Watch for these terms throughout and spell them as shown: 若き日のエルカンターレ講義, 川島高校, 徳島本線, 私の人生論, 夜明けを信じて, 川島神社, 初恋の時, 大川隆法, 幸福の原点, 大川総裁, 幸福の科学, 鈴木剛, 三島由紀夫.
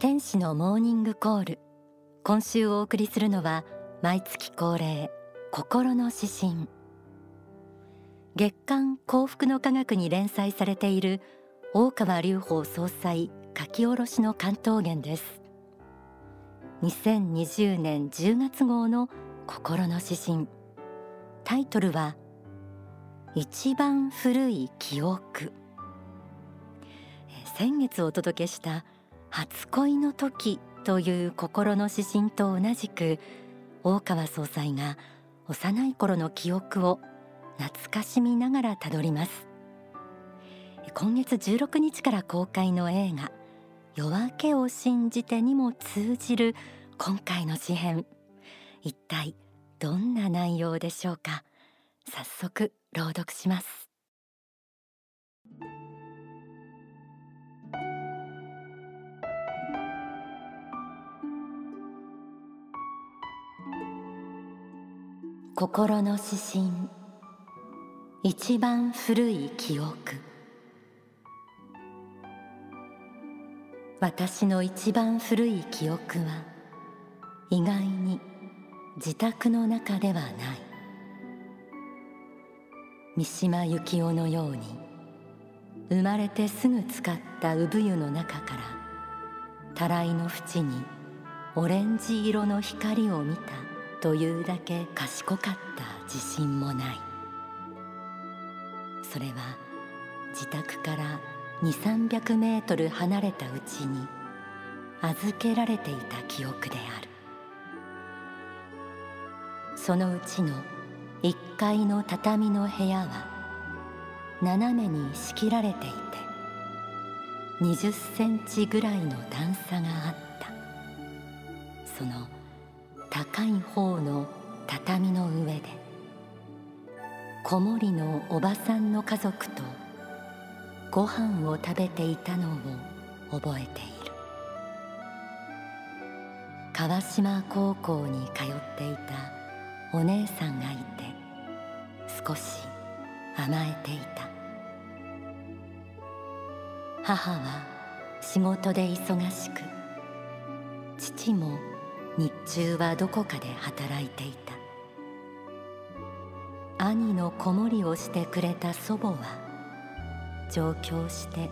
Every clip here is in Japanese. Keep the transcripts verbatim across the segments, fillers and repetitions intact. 天使のモーニングコール。今週お送りするのは毎月恒例、心の指針。月刊幸福の科学に連載されている大川隆法総裁書き下ろしの関東言です。にせんにじゅうねんじゅうがつ号の心の指針、タイトルは一番古い記憶。先月お届けした初恋の時という心の指針と同じく、大川総裁が幼い頃の記憶を懐かしみながらたどります。今月じゅうろくにちから公開の映画夜明けを信じてにも通じる今回の詩編、一体どんな内容でしょうか。早速朗読します。心の指針、一番古い記憶。私の一番古い記憶は、意外に自宅の中ではない。三島由紀夫のように、生まれてすぐ使った産湯の中から、たらいの縁にオレンジ色の光を見たというだけ賢かった自信もない。それは自宅からにせんさんびゃくメートル離れたうちに預けられていた記憶である。そのうちのいっかいの畳の部屋は斜めに仕切られていて、にじゅっセンチぐらいの段差があった。その高い方の畳の上で、子守のおばさんの家族とご飯を食べていたのを覚えている。川島高校に通っていたお姉さんがいて、少し甘えていた。母は仕事で忙しく、父も日中はどこかで働いていた。兄の子守をしてくれた祖母は上京して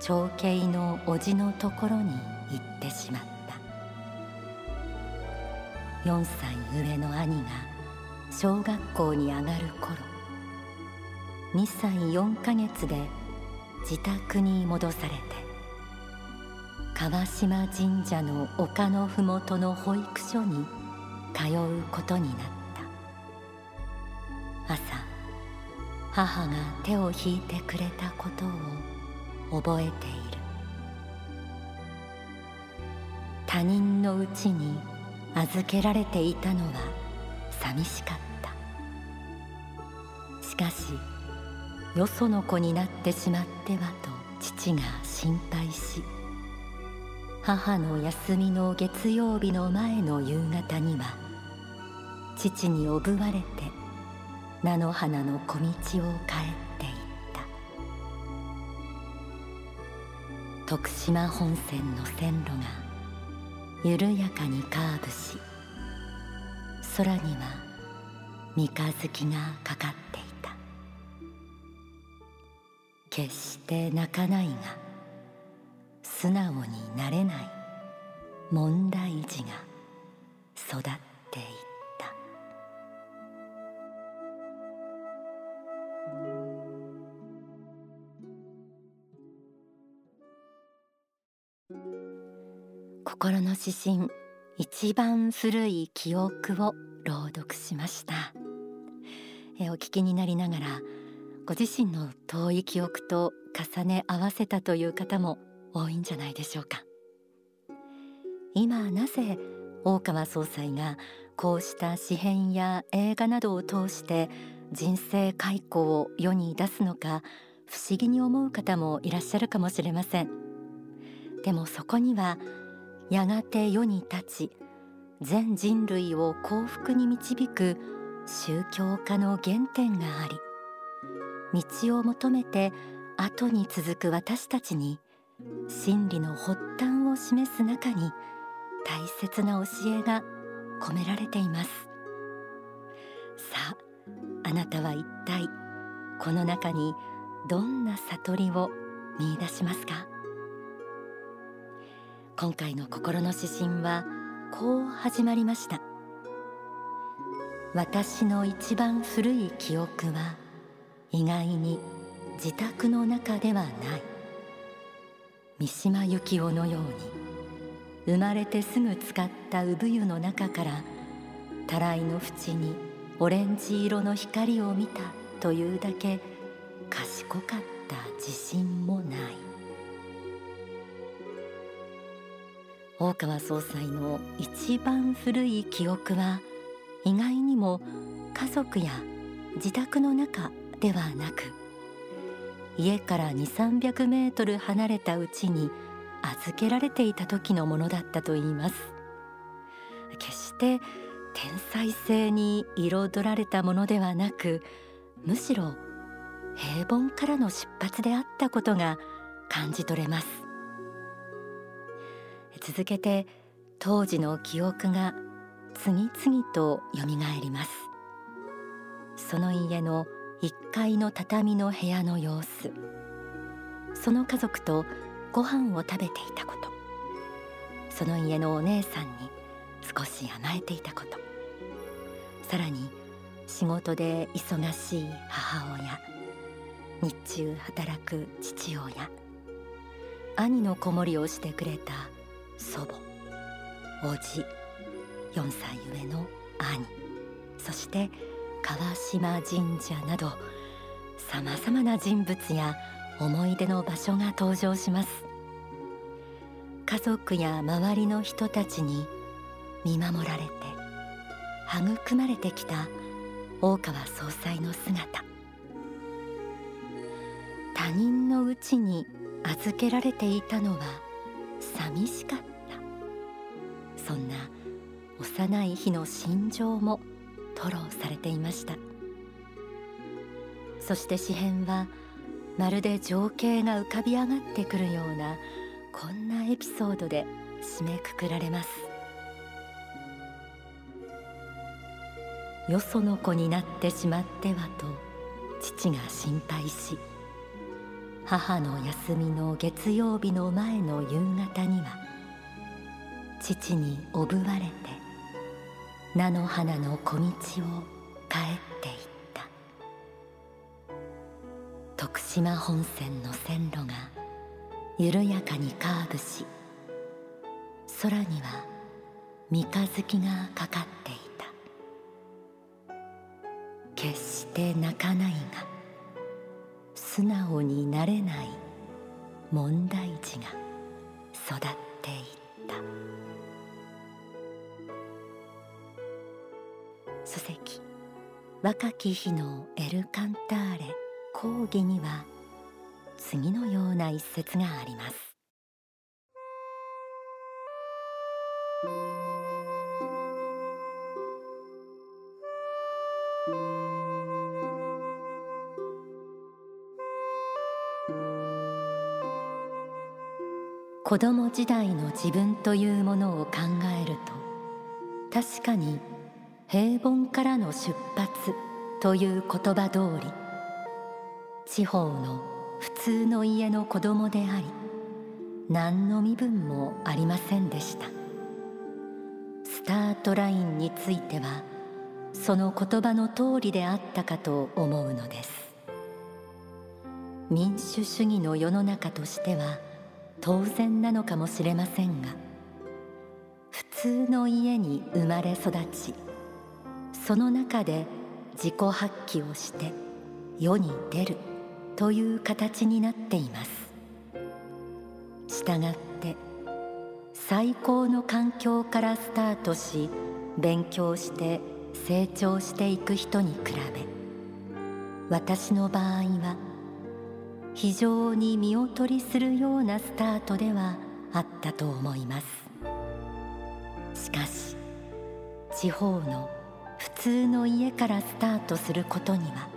長兄の叔父のところに行ってしまった。よんさい上の兄が小学校に上がる頃、にさいよんかげつで自宅に戻されて、川島神社の丘のふもとの保育所に通うことになった。朝、母が手を引いてくれたことを覚えている。他人のうちに預けられていたのは寂しかった。しかしよその子になってしまってはと父が心配し、母の休みの月曜日の前の夕方には、父におぶわれて菜の花の小道を帰っていった。徳島本線の線路が緩やかにカーブし、空には三日月がかかっていた。決して泣かないが素直になれない問題児が育っていった。心の指針、一番古い記憶を朗読しました。え、お聞きになりながら、ご自身の遠い記憶と重ね合わせたという方も多いんじゃないでしょうか。今なぜ大川総裁がこうした詩編や映画などを通して人生開講を世に出すのか、不思議に思う方もいらっしゃるかもしれません。でもそこには、やがて世に立ち全人類を幸福に導く宗教家の原点があり、道を求めて後に続く私たちに真理の発端を示す中に大切な教えが込められています。さあ、あなたは一体この中にどんな悟りを見出しますか？今回の心の指針はこう始まりました。私の一番古い記憶は意外に自宅の中ではない。三島由紀夫のように生まれてすぐ使った産湯の中からたらいの縁にオレンジ色の光を見たというだけ賢かった自信もない。大川総裁の一番古い記憶は意外にも家族や自宅の中ではなく、家からにせんさんびゃくメートル離れたうちに預けられていた時のものだったといいます。決して天才性に彩られたものではなく、むしろ平凡からの出発であったことが感じ取れます。続けて当時の記憶が次々とよみがえります。その家のいっかいの畳の部屋の様子、その家族とご飯を食べていたこと、その家のお姉さんに少し甘えていたこと、さらに仕事で忙しい母親、日中働く父親、兄の子守りをしてくれた祖母、叔父、よんさい上の兄、そして川島神社などさまざまな人物や思い出の場所が登場します。家族や周りの人たちに見守られて育まれてきた大川総裁の姿、他人のうちに預けられていたのは寂しかった、そんな幼い日の心情も吐露されていました。そして詩編はまるで情景が浮かび上がってくるようなこんなエピソードで締めくくられます。よその子になってしまってはと父が心配し、母の休みの月曜日の前の夕方には父におぶわれて菜の花の小道を帰っていった。徳島本線の線路が緩やかにカーブし、空には三日月がかかっていた。決して泣かないが素直になれない問題児が育っていった。書籍「若き日のエルカンターレ講義」には次のような一節があります。子供時代の自分というものを考えると、確かに平凡からの出発という言葉通り、地方の普通の家の子供であり、何の身分もありませんでした。スタートラインについては、その言葉の通りであったかと思うのです。民主主義の世の中としては、当然なのかもしれませんが、普通の家に生まれ育ち、その中で自己発揮をして世に出るという形になっています。したがって最高の環境からスタートし、勉強して成長していく人に比べ、私の場合は非常に見劣りするようなスタートではあったと思います。しかし地方の普通の家からスタートすることには、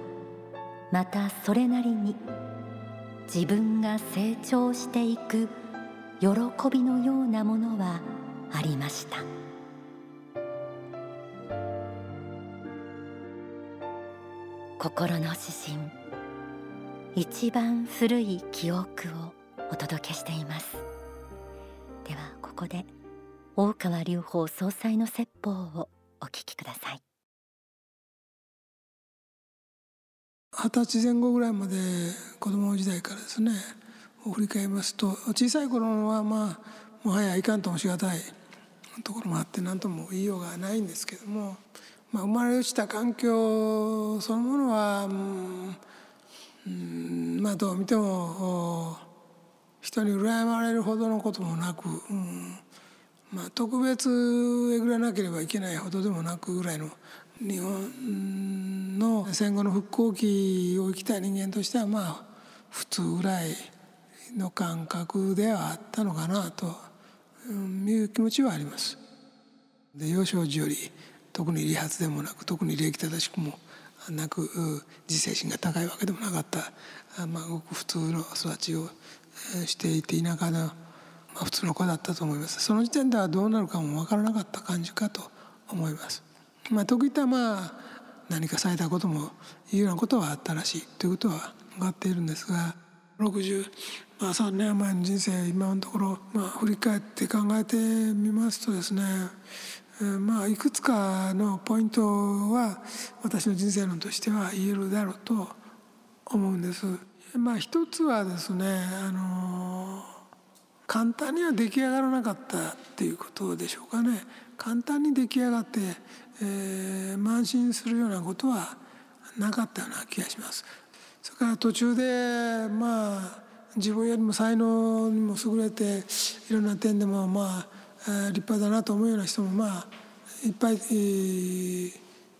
またそれなりに自分が成長していく喜びのようなものはありました。心の指針、一番古い記憶をお届けしています。ではここで大川隆法総裁の説法をお聞きください。二十歳前後ぐらいまで子供時代からですね、振り返りますと、小さい頃はまあもはやいかんともしがたいところもあって何とも言いようがないんですけども、まあ、生まれ落ちた環境そのものは、うんうん、まあどう見ても人に羨まれるほどのこともなく、うんまあ、特別えぐらなければいけないほどでもなくぐらいの、日本の戦後の復興期を生きた人間としてはまあ普通ぐらいの感覚ではあったのかなという気持ちはあります。で、幼少時より特に理髪でもなく、特に礼儀正しくもなく、自制心が高いわけでもなかった、まあ、ごく普通の育ちをしていて、田舎の、まあ、普通の子だったと思います。その時点ではどうなるかも分からなかった感じかと思います。まあ、時々まあ何かされたこともいうようなことはあったらしいということは分かっているんですが、ろくじゅうさんねんまえの人生、今のところ、まあ、振り返って考えてみますとですね、まあ、いくつかのポイントは私の人生論としては言えるだろうと思うんです。まあ、一つはですね、あの簡単には出来上がらなかったっていうことでしょうかね。簡単に出来上がって、えー、慢心するようなことはなかったような気がします。それから途中でまあ自分よりも才能にも優れて、いろんな点でもまあ立派だなと思うような人もまあいっぱい、えー、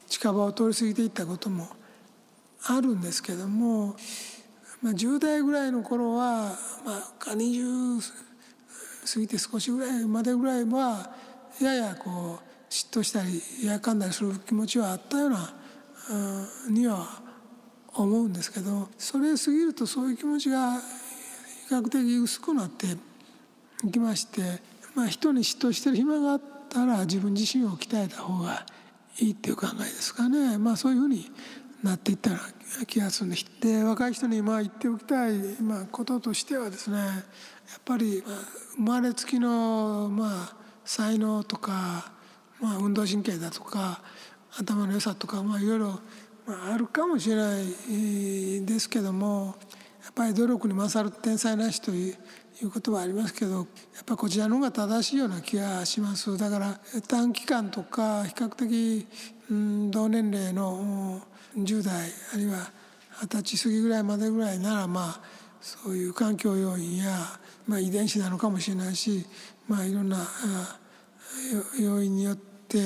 近場を通り過ぎていったこともあるんですけども、まあ、じゅう代ぐらいの頃は、まあ、にじゅう過ぎて少しぐらいまでぐらいはややこう嫉妬したりやかんだりする気持ちはあったような、うん、には思うんですけど、それ過ぎるとそういう気持ちが比較的薄くなっていきまして、まあ、人に嫉妬してる暇があったら自分自身を鍛えた方がいいっていう考えですかね。まあ、そういうふうになっていったような気がするんです。で、若い人にまあ言っておきたいまあこととしてはですね、やっぱり生まれつきのまあ才能とか、まあ、運動神経だとか頭の良さとか、まあ、いろいろあるかもしれないですけども、やっぱり努力に勝る天才なしということはありますけど、やっぱこちらの方が正しいような気がします。だから短期間とか比較的、うん、同年齢のじゅう代あるいは二十歳過ぎぐらいまでぐらいなら、まあそういう環境要因や、まあ、遺伝子なのかもしれないし、まあ、いろんな要因によって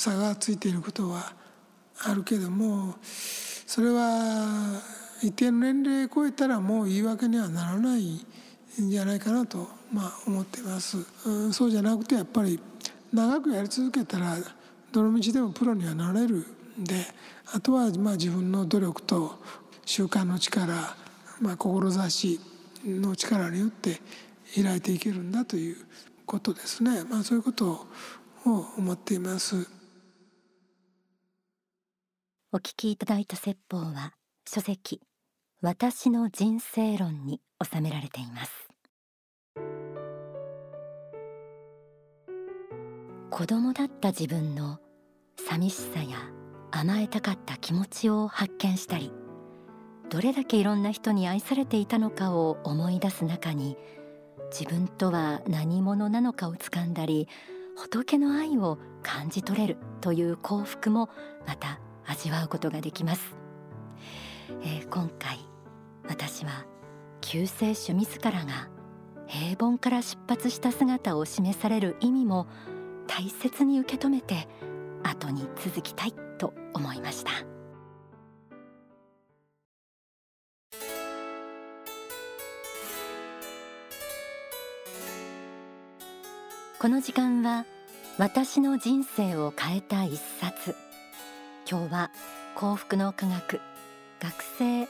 差がついていることはあるけども、それは一定の年齢を超えたらもう言い訳にはならないんじゃないかなと、まあ、思ってます。うん、そうじゃなくてやっぱり長くやり続けたらどの道でもプロにはなれるんで、あとはまあ自分の努力と習慣の力、まあ、志の力によって開いていけるんだということですね。まあ、そういうことを思っています。お聞きいただいた説法は書籍「私の人生論」に収められています。子供だった自分の寂しさや甘えたかった気持ちを発見したり、どれだけいろんな人に愛されていたのかを思い出す中に、自分とは何者なのかをつかんだり、仏の愛を感じ取れるという幸福もまた味わうことができます。えー、今回私は救世主自らが平凡から出発した姿を示される意味も大切に受け止めて、後に続きたいと思いました。この時間は私の人生を変えた一冊。今日は幸福の科学学生青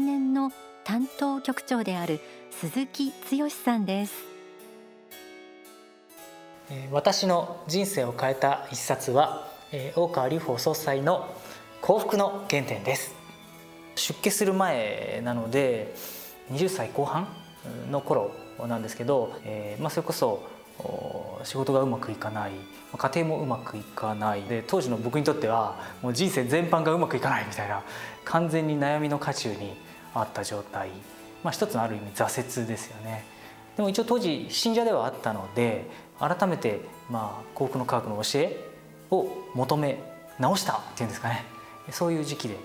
年の担当局長である鈴木剛さんです。私の人生を変えた一冊は大川隆法総裁の幸福の原点です。出家する前なのでにじゅっさいこう半の頃なんですけど、えーまあ、それこそ仕事がうまくいかない、家庭もうまくいかないで、当時の僕にとってはもう人生全般がうまくいかないみたいな、完全に悩みの渦中にあった状態、まあ、一つのある意味挫折ですよね。でも一応当時信者ではあったので、改めてまあ幸福の科学の教えを求め直したっていうんですかね、そういう時期で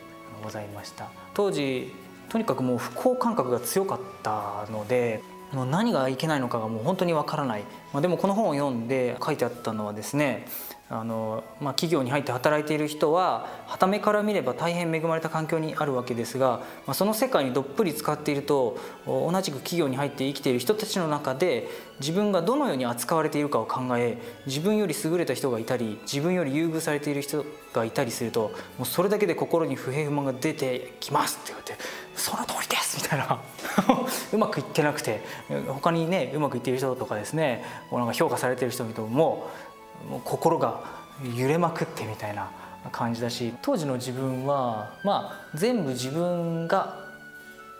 ございました。当時とにかくもう不幸感覚が強かったので、もう何がいけないのかがもう本当にわからない、まあ、でもこの本を読んで書いてあったのはですね、あの、まあ、企業に入って働いている人は傍目から見れば大変恵まれた環境にあるわけですが、まあ、その世界にどっぷり浸かっていると、同じく企業に入って生きている人たちの中で自分がどのように扱われているかを考え、自分より優れた人がいたり自分より優遇されている人がいたりすると、もうそれだけで心に不平不満が出てきますって言われて、その通りですみたいなうまくいってなくて、他にねうまくいっている人とかですね、なんか評価されている人々ももう心が揺れまくってみたいな感じだし、当時の自分はまあ全部自分が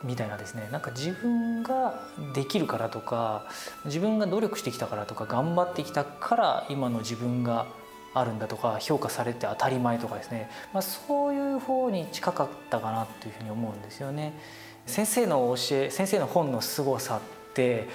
みたいなですね、なんか自分ができるからとか、自分が努力してきたからとか、頑張ってきたから今の自分があるんだとか、評価されて当たり前とかですね、まあ、そういう方に近かったかなというふうに思うんですよね。先生の教え、先生の本のすごさって、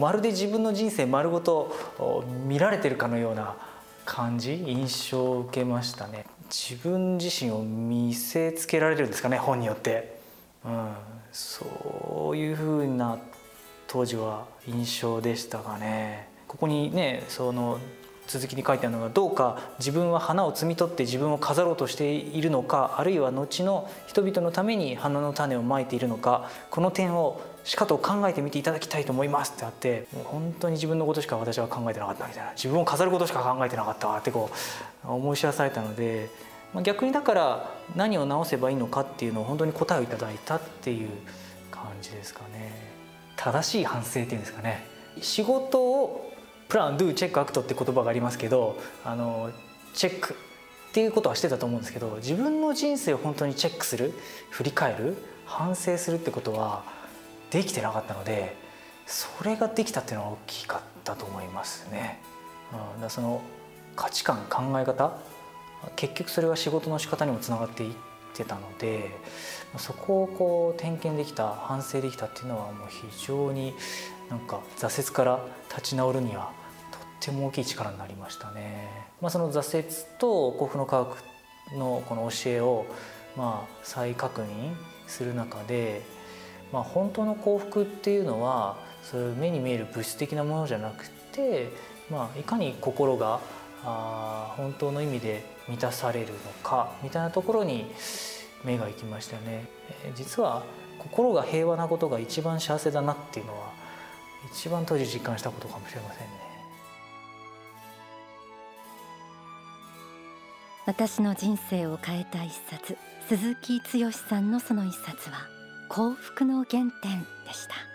まるで自分の人生丸ごと見られてるかのような感じ、印象を受けましたね。自分自身を見せつけられるんですかね、本によって、うん、そういうふうな当時は印象でしたかね。ここにね、その続きに書いてあるのが、どうか自分は花を摘み取って自分を飾ろうとしているのか、あるいは後の人々のために花の種をまいているのか、この点をしかと考えてみていただきたいと思いますってあって、もう本当に自分のことしか私は考えてなかったみたいな、自分を飾ることしか考えてなかったってこう思い知らされたので、逆にだから何を直せばいいのかっていうのを本当に答えをいただいたっていう感じですかね。正しい反省っていうんですかね。仕事をプラン、ドゥ、チェック、アクトって言葉がありますけど、あのチェックっていうことはしてたと思うんですけど、自分の人生を本当にチェックする、振り返る、反省するってことはできてなかったので、それができたっていうのは大きかったと思いますね、うん、だからその価値観、考え方、結局それは仕事の仕方にもつながっていってたので、そこをこう点検できた、反省できたっていうのはもう非常になんか挫折から立ち直るにはとっても大きい力になりましたね。まあ、その挫折と幸福の科学のこの教えをまあ再確認する中で、まあ、本当の幸福っていうのはそういう目に見える物質的なものじゃなくて、まあ、いかに心があ本当の意味で満たされるのかみたいなところに目が行きましたね。実は心が平和なことが一番幸せだなっていうのは一番当時実感したことかもしれませんね。私の人生を変えた一冊、鈴木剛さんのその一冊は幸福の原点でした。